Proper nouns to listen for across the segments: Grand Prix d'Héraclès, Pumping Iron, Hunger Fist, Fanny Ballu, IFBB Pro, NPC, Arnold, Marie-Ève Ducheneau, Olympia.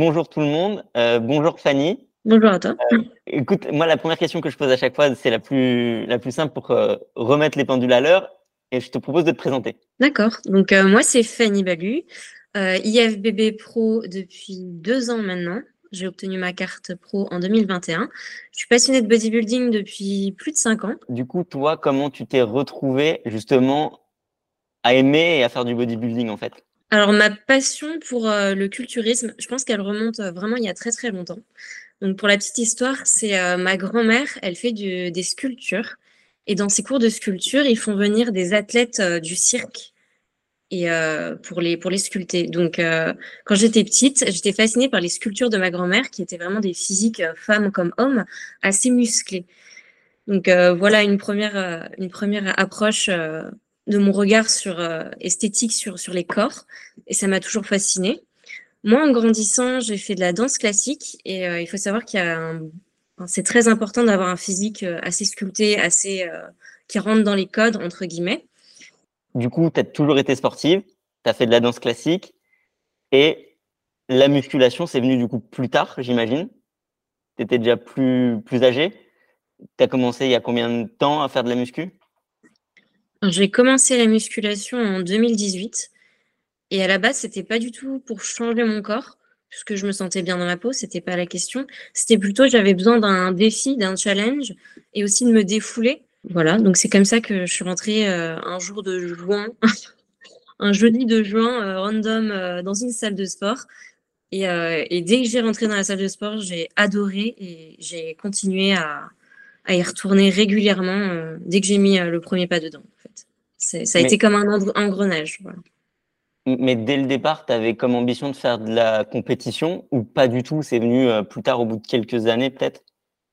bonjour tout le monde. Bonjour Fanny. Bonjour à toi. Écoute, moi, la première question que je pose à chaque fois, c'est la plus simple pour remettre les pendules à l'heure. Et je te propose de te présenter. D'accord. Donc, moi, c'est Fanny Ballu, IFBB Pro depuis 2 ans maintenant. J'ai obtenu ma carte pro en 2021. Je suis passionnée de bodybuilding depuis plus de 5 ans. Du coup, toi, comment tu t'es retrouvée justement à aimer et à faire du bodybuilding en fait? Alors, ma passion pour le culturisme, je pense qu'elle remonte vraiment il y a très très longtemps. Donc, pour la petite histoire, c'est ma grand-mère, elle fait des sculptures. Et dans ces cours de sculpture, ils font venir des athlètes du cirque et pour les sculpter. Donc, quand j'étais petite, j'étais fascinée par les sculptures de ma grand-mère, qui étaient vraiment des physiques, femmes comme hommes, assez musclées. Donc, voilà une première approche de mon regard sur esthétique sur les corps, et ça m'a toujours fascinée. Moi, en grandissant, j'ai fait de la danse classique, et il faut savoir qu'il y a c'est très important d'avoir un physique assez sculpté, qui rentre dans les codes, entre guillemets. Du coup, tu as toujours été sportive, tu as fait de la danse classique et la musculation, c'est venu du coup plus tard, j'imagine. Tu étais déjà plus âgée. Tu as commencé il y a combien de temps à faire de la muscu? J'ai commencé la musculation en 2018 et à la base, c'était pas du tout pour changer mon corps, puisque je me sentais bien dans ma peau, c'était pas la question. C'était plutôt, j'avais besoin d'un défi, d'un challenge et aussi de me défouler. Voilà, donc c'est comme ça que je suis rentrée un jour de juin, un jeudi de juin, random, dans une salle de sport. Et dès que j'ai rentré dans la salle de sport, j'ai adoré et j'ai continué à y retourner régulièrement dès que j'ai mis le premier pas dedans. En fait. Ça a été comme un engrenage. Voilà. Mais dès le départ, tu avais comme ambition de faire de la compétition ou pas du tout? C'est venu plus tard, au bout de quelques années peut-être?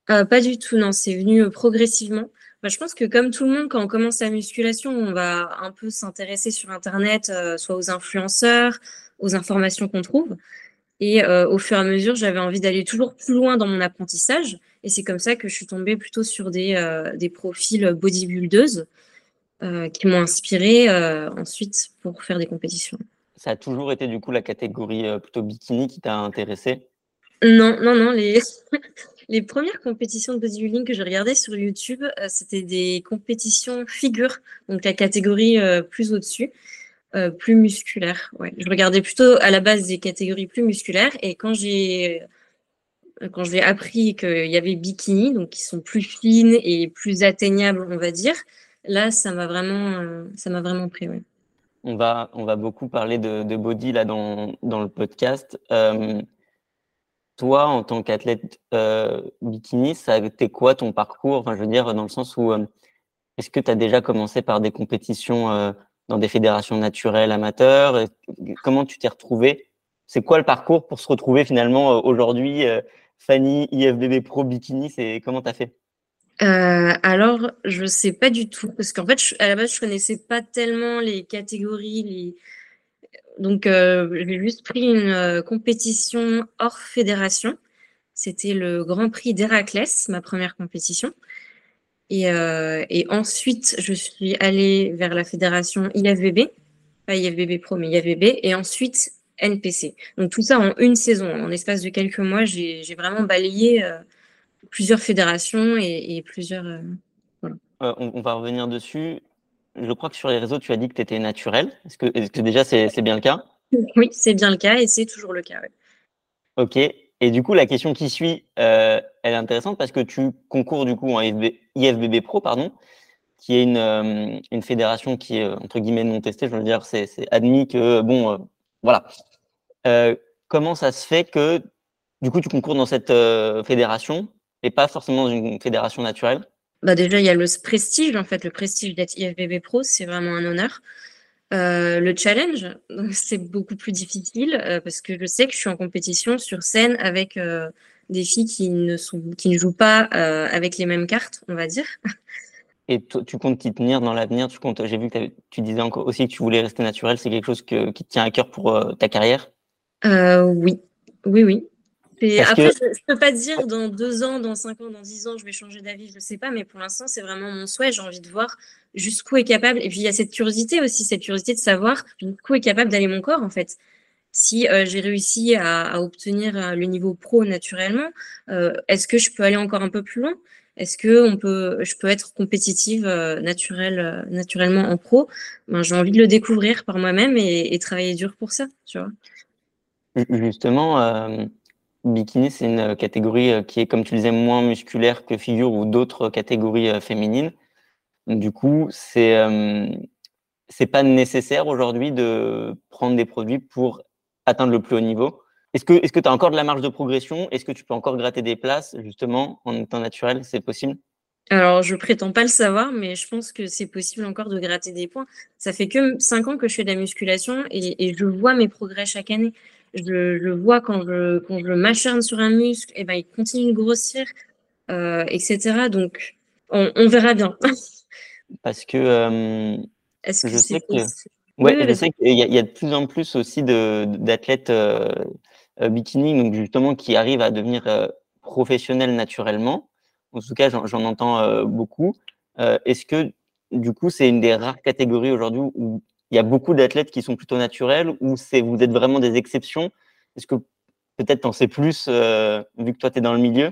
Pas du tout, non, c'est venu progressivement. Bah, je pense que comme tout le monde, quand on commence la musculation, on va un peu s'intéresser sur Internet, soit aux influenceurs, aux informations qu'on trouve. Et au fur et à mesure, j'avais envie d'aller toujours plus loin dans mon apprentissage. Et c'est comme ça que je suis tombée plutôt sur des profils bodybuildeuses qui m'ont inspirée ensuite pour faire des compétitions. Ça a toujours été du coup la catégorie plutôt bikini qui t'a intéressée? Non, les premières compétitions de bodybuilding que j'ai regardées sur YouTube, c'était des compétitions figures, donc la catégorie plus au-dessus, plus musculaire. Ouais. Je regardais plutôt à la base des catégories plus musculaires et quand j'ai appris qu'il y avait bikini, donc qui sont plus fines et plus atteignables, on va dire, là, ça m'a vraiment pris. Ouais. On va beaucoup parler de body là dans le podcast. Toi, en tant qu'athlète bikini, ça a été quoi ton parcours? Enfin, je veux dire, dans le sens où, est-ce que tu as déjà commencé par des compétitions dans des fédérations naturelles, amateurs? Comment tu t'es retrouvée? C'est quoi le parcours pour se retrouver finalement aujourd'hui, Fanny, IFBB Pro, bikini? Comment tu as fait? Alors, je ne sais pas du tout. Parce qu'en fait, à la base, je ne connaissais pas tellement les catégories, Donc, j'ai juste pris une compétition hors fédération. C'était le Grand Prix d'Héraclès, ma première compétition. Et ensuite, je suis allée vers la fédération IFBB, pas IFBB Pro, mais IFBB, et ensuite NPC. Donc, tout ça en une saison. En l'espace de quelques mois, j'ai vraiment balayé plusieurs fédérations et plusieurs… Voilà. On va revenir dessus. Je crois que sur les réseaux, tu as dit que tu étais naturelle. Est-ce que déjà, c'est bien le cas? Oui, c'est bien le cas et c'est toujours le cas. Ouais. Ok. Et du coup, la question qui suit, elle est intéressante parce que tu concours du coup en IFBB Pro, pardon, qui est une fédération qui est entre guillemets non testée. Je veux dire, c'est admis que, bon, voilà. Comment ça se fait que du coup, tu concours dans cette fédération et pas forcément dans une fédération naturelle? Bah déjà, il y a le prestige, en fait. Le prestige d'être IFBB Pro, c'est vraiment un honneur. Le challenge, c'est beaucoup plus difficile parce que je sais que je suis en compétition sur scène avec des filles qui ne jouent pas avec les mêmes cartes, on va dire. Et toi, tu comptes t'y tenir dans l'avenir? J'ai vu que tu disais aussi que tu voulais rester naturelle. C'est quelque chose qui te tient à cœur pour ta carrière? Oui. Et après, je peux pas dire dans 2 ans, dans 5 ans, dans 10 ans, je vais changer d'avis, je ne sais pas. Mais pour l'instant, c'est vraiment mon souhait. J'ai envie de voir jusqu'où est capable. Et puis, il y a cette curiosité aussi, cette curiosité de savoir jusqu'où est capable d'aller mon corps, en fait. si j'ai réussi à obtenir le niveau pro naturellement, est-ce que je peux aller encore un peu plus loin? Est-ce que je peux être compétitive naturellement en pro? Ben, j'ai envie de le découvrir par moi-même et travailler dur pour ça, tu vois. Justement, bikini, c'est une catégorie qui est, comme tu le disais, moins musculaire que figure ou d'autres catégories féminines. Du coup, c'est pas nécessaire aujourd'hui de prendre des produits pour atteindre le plus haut niveau. Est-ce que tu as encore de la marge de progression? Est-ce que tu peux encore gratter des places, justement, en étant naturel? C'est possible? Alors, je prétends pas le savoir, mais je pense que c'est possible encore de gratter des points. Ça fait que 5 ans que je fais de la musculation et je vois mes progrès chaque année. Je vois quand je m'acharne sur un muscle, et ben, il continue de grossir, etc. Donc, on verra bien. Parce que… Est-ce que c'est possible? Oui, je sais qu'il y a de plus en plus aussi d'athlètes bikini, donc justement, qui arrivent à devenir professionnels naturellement. En tout cas, j'en entends beaucoup. Est-ce que, du coup, c'est une des rares catégories aujourd'hui où il y a beaucoup d'athlètes qui sont plutôt naturels, ou vous êtes vraiment des exceptions? Est-ce que peut-être t'en sais plus, vu que toi, tu es dans le milieu?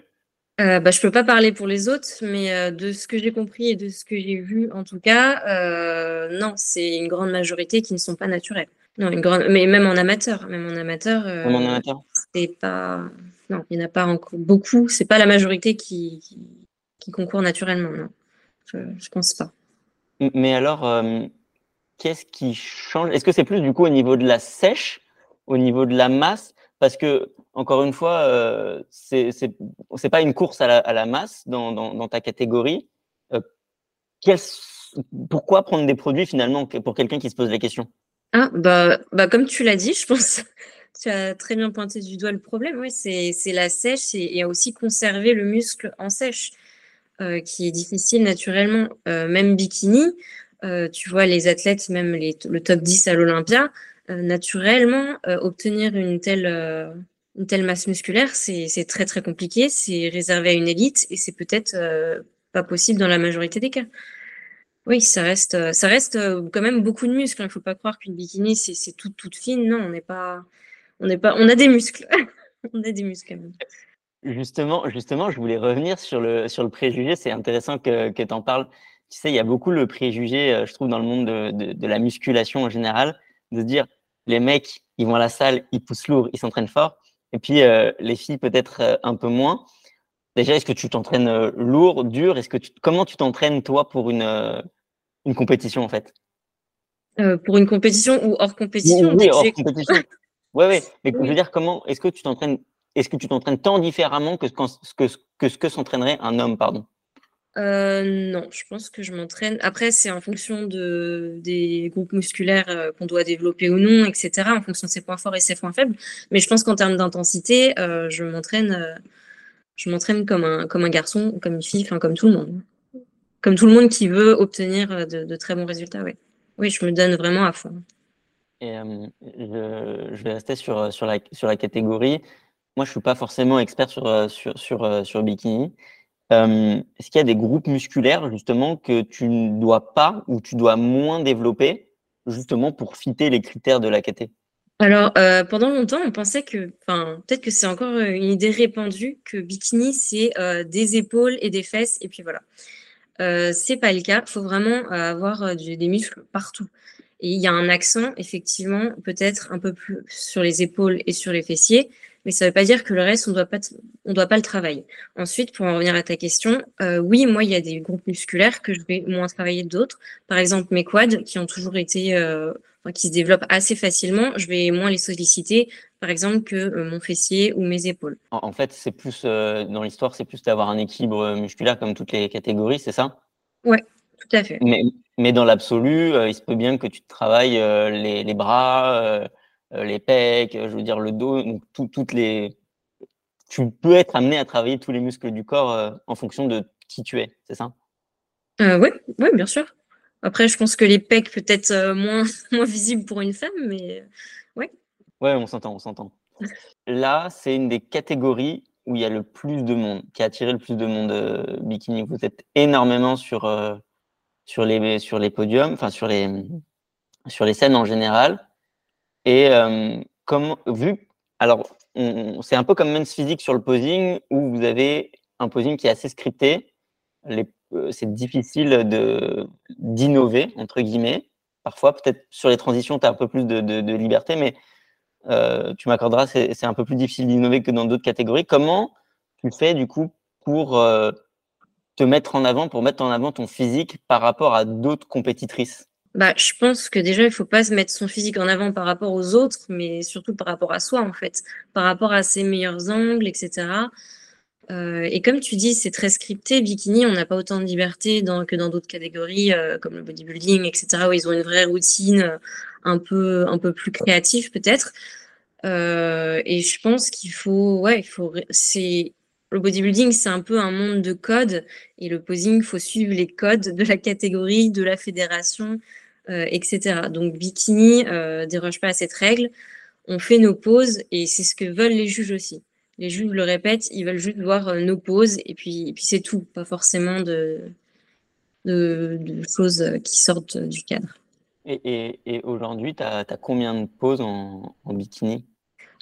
Je peux pas parler pour les autres, mais de ce que j'ai compris et de ce que j'ai vu, en tout cas, non, c'est une grande majorité qui ne sont pas naturels. Non, mais même en amateur, c'est pas… Non, il n'y en a pas encore beaucoup. C'est pas la majorité qui concourt naturellement. Non. Je pense pas. Mais alors, qu'est-ce qui change? Est-ce que c'est plus du coup au niveau de la sèche, au niveau de la masse? Parce que, encore une fois, c'est pas une course à la masse dans ta catégorie. Pourquoi prendre des produits finalement pour quelqu'un qui se pose la question? Comme tu l'as dit, je pense, tu as très bien pointé du doigt le problème. Oui, c'est la sèche et aussi conserver le muscle en sèche, qui est difficile naturellement. Même bikini, tu vois les athlètes, même le top 10 à l'Olympia, naturellement, obtenir une telle masse musculaire, c'est très très compliqué, c'est réservé à une élite et c'est peut-être pas possible dans la majorité des cas. Oui, ça reste quand même beaucoup de muscles. Il ne faut pas croire qu'une bikini c'est toute fine. Non, on a des muscles. On a des muscles quand même. Justement, je voulais revenir sur le préjugé. C'est intéressant que tu en parles. Tu sais, il y a beaucoup le préjugé, je trouve, dans le monde de la musculation en général, de se dire les mecs ils vont à la salle, ils poussent lourd, ils s'entraînent fort, et puis les filles peut-être un peu moins. Déjà, est-ce que tu t'entraînes lourd, dur? Comment tu t'entraînes toi pour une compétition en fait? Pour une compétition ou hors compétition? Oui, hors compétition. Oui. Mais je veux dire, comment est-ce que tu t'entraînes? Est-ce que tu t'entraînes tant différemment que ce que s'entraînerait un homme, pardon? Non, je pense que je m'entraîne. Après, c'est en fonction des groupes musculaires qu'on doit développer ou non, etc., en fonction de ses points forts et ses points faibles. Mais je pense qu'en termes d'intensité, je m'entraîne comme un garçon, ou comme une fille, enfin, comme tout le monde. Comme tout le monde qui veut obtenir de très bons résultats, oui. Oui, je me donne vraiment à fond. Et je vais rester sur la catégorie. Moi, je ne suis pas forcément expert sur bikini. Est-ce qu'il y a des groupes musculaires justement que tu ne dois pas ou tu dois moins développer justement pour fitter les critères de la caté? Alors pendant longtemps on pensait que, enfin peut-être que c'est encore une idée répandue, que bikini c'est des épaules et des fesses et puis voilà. C'est pas le cas, il faut vraiment avoir des muscles partout. Et il y a un accent effectivement peut-être un peu plus sur les épaules et sur les fessiers. Mais ça ne veut pas dire que le reste, on doit pas le travailler. Ensuite, pour en revenir à ta question, oui, moi, il y a des groupes musculaires que je vais moins travailler que d'autres. Par exemple, mes quads, qui ont toujours été, qui se développent assez facilement, je vais moins les solliciter, par exemple, que mon fessier ou mes épaules. En fait, c'est plus dans l'histoire, c'est plus d'avoir un équilibre musculaire comme toutes les catégories, c'est ça? Ouais, tout à fait. Mais dans l'absolu, il se peut bien que tu travailles les bras. Les pecs, je veux dire le dos, donc tu peux être amené à travailler tous les muscles du corps en fonction de qui tu es, c'est ça? Oui, bien sûr. Après, je pense que les pecs peut-être moins visibles pour une femme, mais oui. Ouais, on s'entend. Là, c'est une des catégories où il y a le plus de monde, qui a attiré le plus de monde bikini. Vous êtes énormément sur les podiums, enfin sur les scènes en général. Et comment, vu, alors, c'est un peu comme Men's Physique sur le posing, où vous avez un posing qui est assez scripté. C'est difficile d'innover, entre guillemets. Parfois, peut-être sur les transitions, tu as un peu plus de liberté, mais tu m'accorderas, c'est un peu plus difficile d'innover que dans d'autres catégories. Comment tu fais, du coup, pour te mettre en avant, pour mettre en avant ton physique par rapport à d'autres compétitrices? Bah, je pense que déjà, il ne faut pas se mettre son physique en avant par rapport aux autres, mais surtout par rapport à soi, en fait, par rapport à ses meilleurs angles, etc. Et comme tu dis, c'est très scripté. Bikini, on n'a pas autant de liberté que dans d'autres catégories, comme le bodybuilding, etc., où ils ont une vraie routine un peu plus créative, peut-être. Et je pense qu'il faut... Ouais, le bodybuilding, c'est un peu un monde de codes. Et le posing, il faut suivre les codes de la catégorie, de la fédération, etc. Donc, bikini, déroge pas à cette règle. On fait nos poses et c'est ce que veulent les juges aussi. Les juges le répètent, ils veulent juste voir nos poses et puis c'est tout. Pas forcément de choses qui sortent du cadre. Et aujourd'hui, tu as combien de poses en bikini?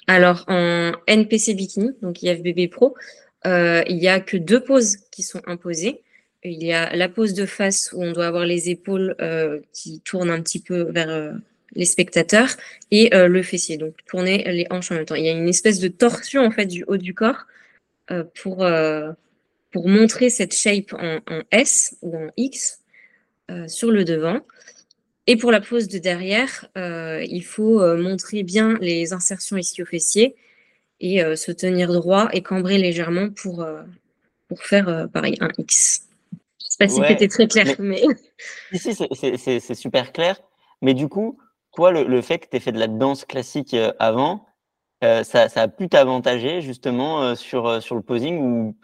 Alors, en NPC bikini, donc IFBB Pro, il n'y a que 2 poses qui sont imposées. Il y a la pose de face où on doit avoir les épaules qui tournent un petit peu vers les spectateurs et le fessier, donc tourner les hanches en même temps. Il y a une espèce de torsion en fait du haut du corps pour montrer cette shape en S ou en X sur le devant. Et pour la pose de derrière, il faut montrer bien les insertions ischio-fessiers et se tenir droit et cambrer légèrement pour faire pareil, un X. Je ne sais pas si c'était très clair. Mais... Si, c'est super clair. Mais du coup, toi, le fait que tu aies fait de la danse classique avant, ça a pu t'avantager justement sur le posing où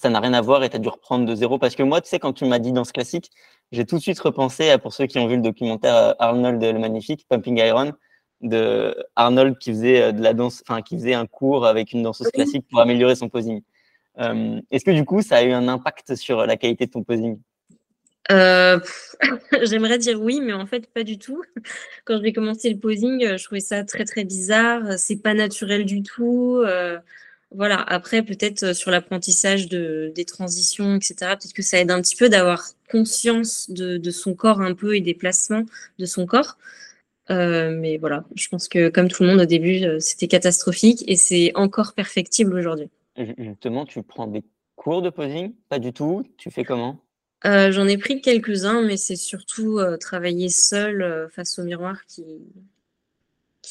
ça n'a rien à voir et tu as dû reprendre de zéro? Parce que moi, tu sais, quand tu m'as dit danse classique, j'ai tout de suite repensé à, pour ceux qui ont vu le documentaire Arnold le Magnifique, Pumping Iron, de Arnold qui faisait de la danse, enfin qui faisait un cours avec une danseuse classique pour améliorer son posing. Est-ce que du coup, ça a eu un impact sur la qualité de ton posing? J'aimerais dire oui, mais en fait, pas du tout. Quand j'ai commencé le posing, je trouvais ça très, très bizarre. C'est pas naturel du tout. Voilà. Après, peut-être sur l'apprentissage des transitions, etc., peut-être que ça aide un petit peu d'avoir conscience de son corps un peu et des placements de son corps. Mais voilà, je pense que comme tout le monde au début, c'était catastrophique et c'est encore perfectible aujourd'hui. Justement, tu prends des cours de posing? Pas du tout. Tu fais comment? J'en ai pris quelques-uns, mais c'est surtout travailler seul face au miroir qui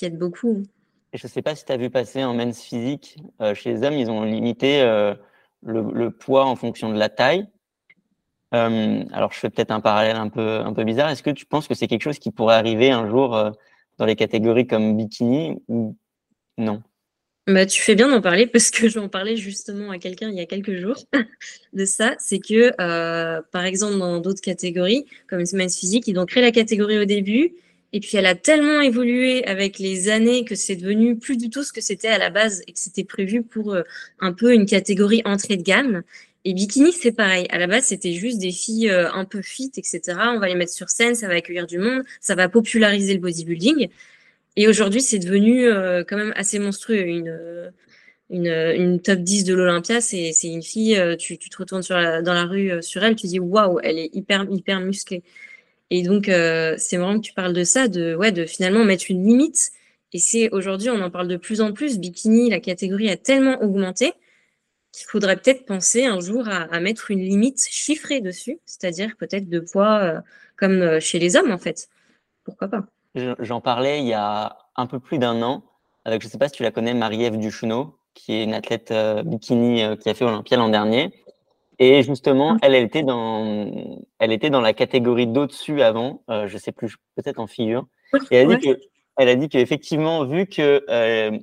aide beaucoup. Et je ne sais pas si tu as vu passer en Men's Physique, chez les hommes, ils ont limité le poids en fonction de la taille. Alors, je fais peut-être un parallèle un peu bizarre. Est-ce que tu penses que c'est quelque chose qui pourrait arriver un jour dans les catégories comme bikini ou non? Bah, tu fais bien d'en parler parce que j'en parlais justement à quelqu'un il y a quelques jours de ça. C'est que, par exemple, dans d'autres catégories, comme une semaine physique, ils ont créé la catégorie au début et puis elle a tellement évolué avec les années que c'est devenu plus du tout ce que c'était à la base et que c'était prévu pour un peu une catégorie entrée de gamme. Et bikini, c'est pareil. À la base, c'était juste des filles un peu fit, etc. On va les mettre sur scène, ça va accueillir du monde, ça va populariser le bodybuilding. Et aujourd'hui, c'est devenu quand même assez monstrueux. Une top 10 de l'Olympia, c'est une fille, tu te retournes dans la rue sur elle, tu dis « Waouh, elle est hyper, hyper musclée ». Et donc, c'est marrant que tu parles de ça, de finalement mettre une limite. Et c'est aujourd'hui, on en parle de plus en plus. Bikini, la catégorie a tellement augmenté qu'il faudrait peut-être penser un jour à mettre une limite chiffrée dessus, c'est-à-dire peut-être de poids comme chez les hommes, en fait. Pourquoi pas? J'en parlais il y a un peu plus d'un an avec, je ne sais pas si tu la connais, Marie-Ève Ducheneau, qui est une athlète bikini qui a fait Olympia l'an dernier. Et justement, elle était dans la catégorie d'au-dessus avant, je ne sais plus, peut-être en figure. Et elle a dit qu'effectivement, vu que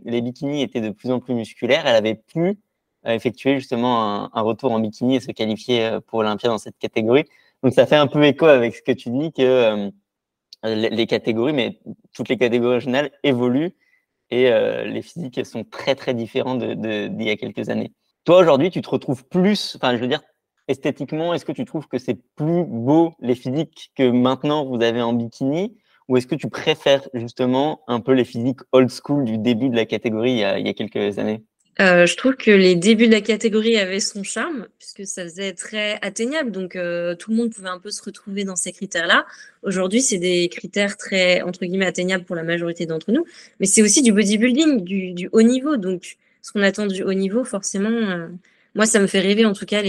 les bikinis étaient de plus en plus musculaires, elle avait pu effectuer justement un retour en bikini et se qualifier pour Olympia dans cette catégorie. Donc, ça fait un peu écho avec ce que tu dis que... les catégories, mais toutes les catégories régionales évoluent et les physiques sont très, très différents d'il y a quelques années. Toi, aujourd'hui, tu te retrouves plus, enfin, je veux dire, esthétiquement, est-ce que tu trouves que c'est plus beau les physiques que maintenant vous avez en bikini Ou est-ce que tu préfères justement un peu les physiques old school du début de la catégorie il y a quelques années? Je trouve que les débuts de la catégorie avaient son charme, puisque ça faisait très atteignable. Donc, tout le monde pouvait un peu se retrouver dans ces critères-là. Aujourd'hui, c'est des critères très, entre guillemets, atteignables pour la majorité d'entre nous. Mais c'est aussi du bodybuilding, du haut niveau. Donc, ce qu'on attend du haut niveau, forcément, moi, ça me fait rêver, en tout cas,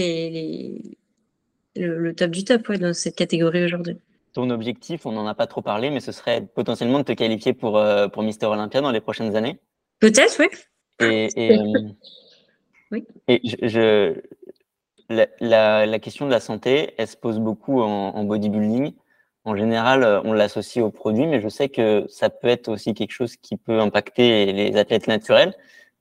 le top du top, ouais, dans cette catégorie aujourd'hui. Ton objectif, on n'en a pas trop parlé, mais ce serait potentiellement de te qualifier pour Mister Olympia dans les prochaines années? Peut-être, oui. La question de la santé, elle se pose beaucoup en bodybuilding. En général, on l'associe aux produits, mais je sais que ça peut être aussi quelque chose qui peut impacter les athlètes naturels.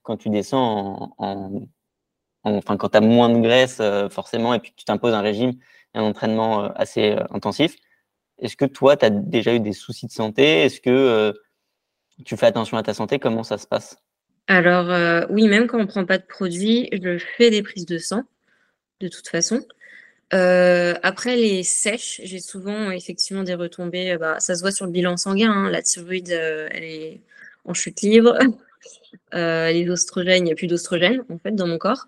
Quand tu descends, quand tu as moins de graisse, forcément, et puis que tu t'imposes un régime et un entraînement assez intensif, est-ce que toi, tu as déjà eu des soucis de santé? Est-ce que tu fais attention à ta santé? Comment ça se passe? Alors, oui, même quand on ne prend pas de produits, je fais des prises de sang, de toute façon. Après, les sèches, j'ai souvent effectivement des retombées. Ça se voit sur le bilan sanguin. Hein, la thyroïde, elle est en chute libre. Les oestrogènes, il n'y a plus d'oestrogènes, en fait, dans mon corps.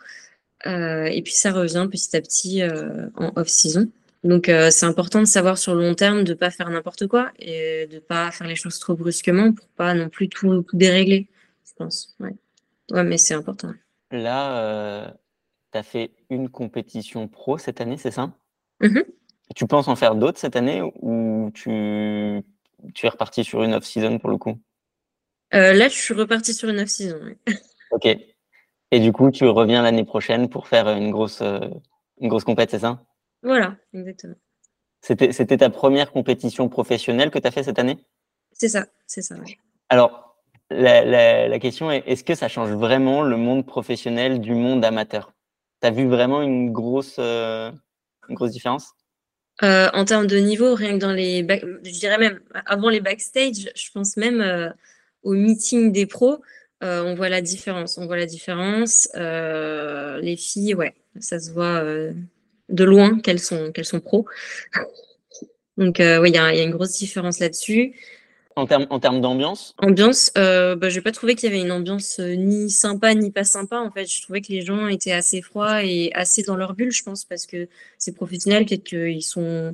Et puis, ça revient petit à petit en off-season. Donc, c'est important de savoir sur le long terme de ne pas faire n'importe quoi et de ne pas faire les choses trop brusquement pour ne pas non plus tout dérégler. Je pense, ouais. Ouais, mais c'est important. Là, tu as fait une compétition pro cette année, c'est ça? Mm-hmm. Tu penses en faire d'autres cette année ou tu es reparti sur une off-season pour le coup? Là, je suis reparti sur une off-season, oui. Ok. Et du coup, tu reviens l'année prochaine pour faire une grosse compète, c'est ça? Voilà, exactement. C'était ta première compétition professionnelle que tu as fait cette année? C'est ça, oui. Alors, la question est, est-ce que ça change vraiment le monde professionnel du monde amateur? Tu as vu vraiment une grosse différence? En termes de niveau, rien que dans les... Je dirais même, avant les backstage, je pense même au meeting des pros, on voit la différence. Les filles, ouais, ça se voit de loin qu'elles sont pros. Donc, oui, il y a une grosse différence là-dessus. En termes d'ambiance? Ambiance, je n'ai pas trouvé qu'il y avait une ambiance ni sympa ni pas sympa. En fait, je trouvais que les gens étaient assez froids et assez dans leur bulle, je pense, parce que c'est professionnel, peut-être qu'ils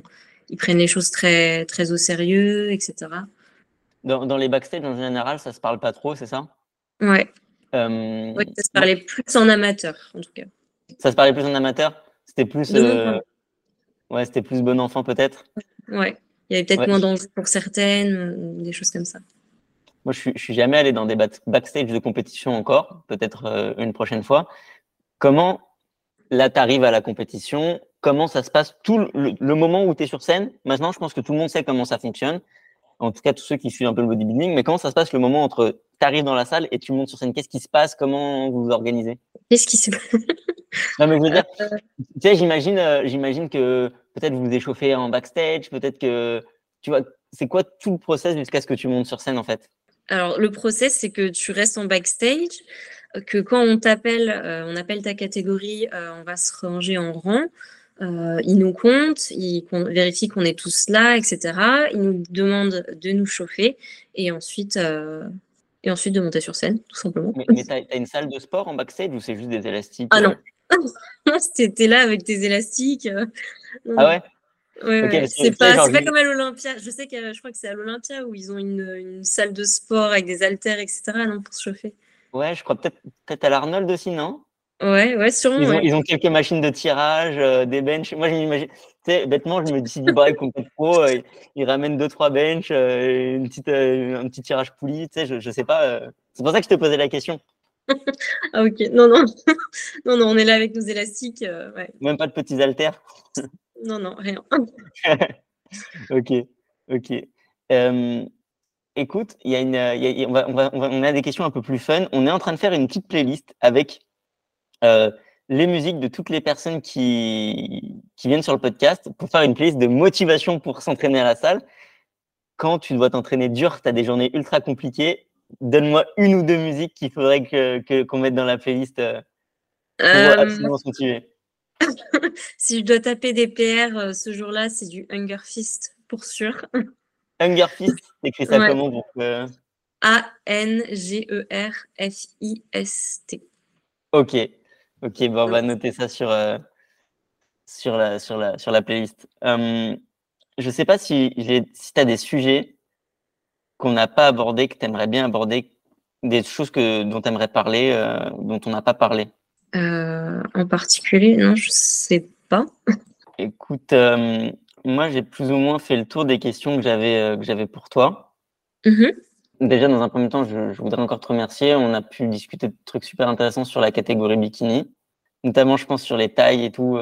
prennent les choses très, très au sérieux, etc. Dans les backstage, en général, ça ne se parle pas trop, c'est ça? Ouais. Ouais, ça se parlait plus en amateur, en tout cas. Ça se parlait plus en amateur? C'était plus, ouais, c'était plus bon enfant, peut-être? Ouais. Il y avait peut-être moins d'enjeux pour certaines, des choses comme ça. Moi, je ne suis jamais allé dans des backstage de compétition encore, peut-être une prochaine fois. Comment, là, tu arrives à la compétition, comment ça se passe, tout le moment où tu es sur scène? Maintenant, je pense que tout le monde sait comment ça fonctionne, en tout cas tous ceux qui suivent un peu le bodybuilding, mais comment ça se passe le moment entre tu arrives dans la salle et tu montes sur scène? Qu'est-ce qui se passe? Comment vous vous organisez? Qu'est-ce qui se passe? Non, mais je veux dire, tu sais, j'imagine que peut-être vous vous échauffez en backstage, peut-être que, tu vois, c'est quoi tout le process jusqu'à ce que tu montes sur scène, en fait? Alors, le process, c'est que tu restes en backstage, que quand on t'appelle, on appelle ta catégorie, on va se ranger en rang, ils nous comptent, ils vérifient qu'on est tous là, etc. Ils nous demandent de nous chauffer et ensuite de monter sur scène, tout simplement. Mais t'as une salle de sport en backstage ou c'est juste des élastiques? Ah non. T'étais là avec tes élastiques. Ah ouais? Ouais, okay, ouais. C'est pas comme à l'Olympia. Je sais que je crois que c'est à l'Olympia où ils ont une salle de sport avec des haltères, etc. Non, pour se chauffer. Ouais, je crois peut-être à l'Arnold aussi, non? Ouais, sûrement. Ils ont quelques machines de tirage, des benches. Moi, je m'imagine. Tu sais, bêtement, je me dis, ils ramènent 2-3 benches, un petit tirage poulie. Tu sais, je sais pas. C'est pour ça que je te posais la question. Ah ok, non, on est là avec nos élastiques. Ouais. Même pas de petits haltères. Non, rien. Ok. Écoute, on a des questions un peu plus fun. On est en train de faire une petite playlist avec les musiques de toutes les personnes qui viennent sur le podcast pour faire une playlist de motivation pour s'entraîner à la salle. Quand tu dois t'entraîner dur, tu as des journées ultra compliquées. Donne-moi une ou deux musiques qu'il faudrait qu'on mette dans la playlist pour absolument se motiver. Si je dois taper des PR ce jour-là, c'est du Hunger Fist pour sûr. Hunger Fist, t'écris ça comment pour que... A-N-G-E-R-F-I-S-T. Ok, ok, bon, on va noter ça sur, sur la playlist. Je ne sais pas si, tu as des sujets qu'on n'a pas abordés, que tu aimerais bien aborder, des choses que, dont tu aimerais parler, dont on n'a pas parlé. En particulier, non, je ne sais pas. Écoute, moi, j'ai plus ou moins fait le tour des questions que j'avais pour toi. Déjà, dans un premier temps, je voudrais encore te remercier. On a pu discuter de trucs super intéressants sur la catégorie bikini, notamment, je pense, sur les tailles et tout.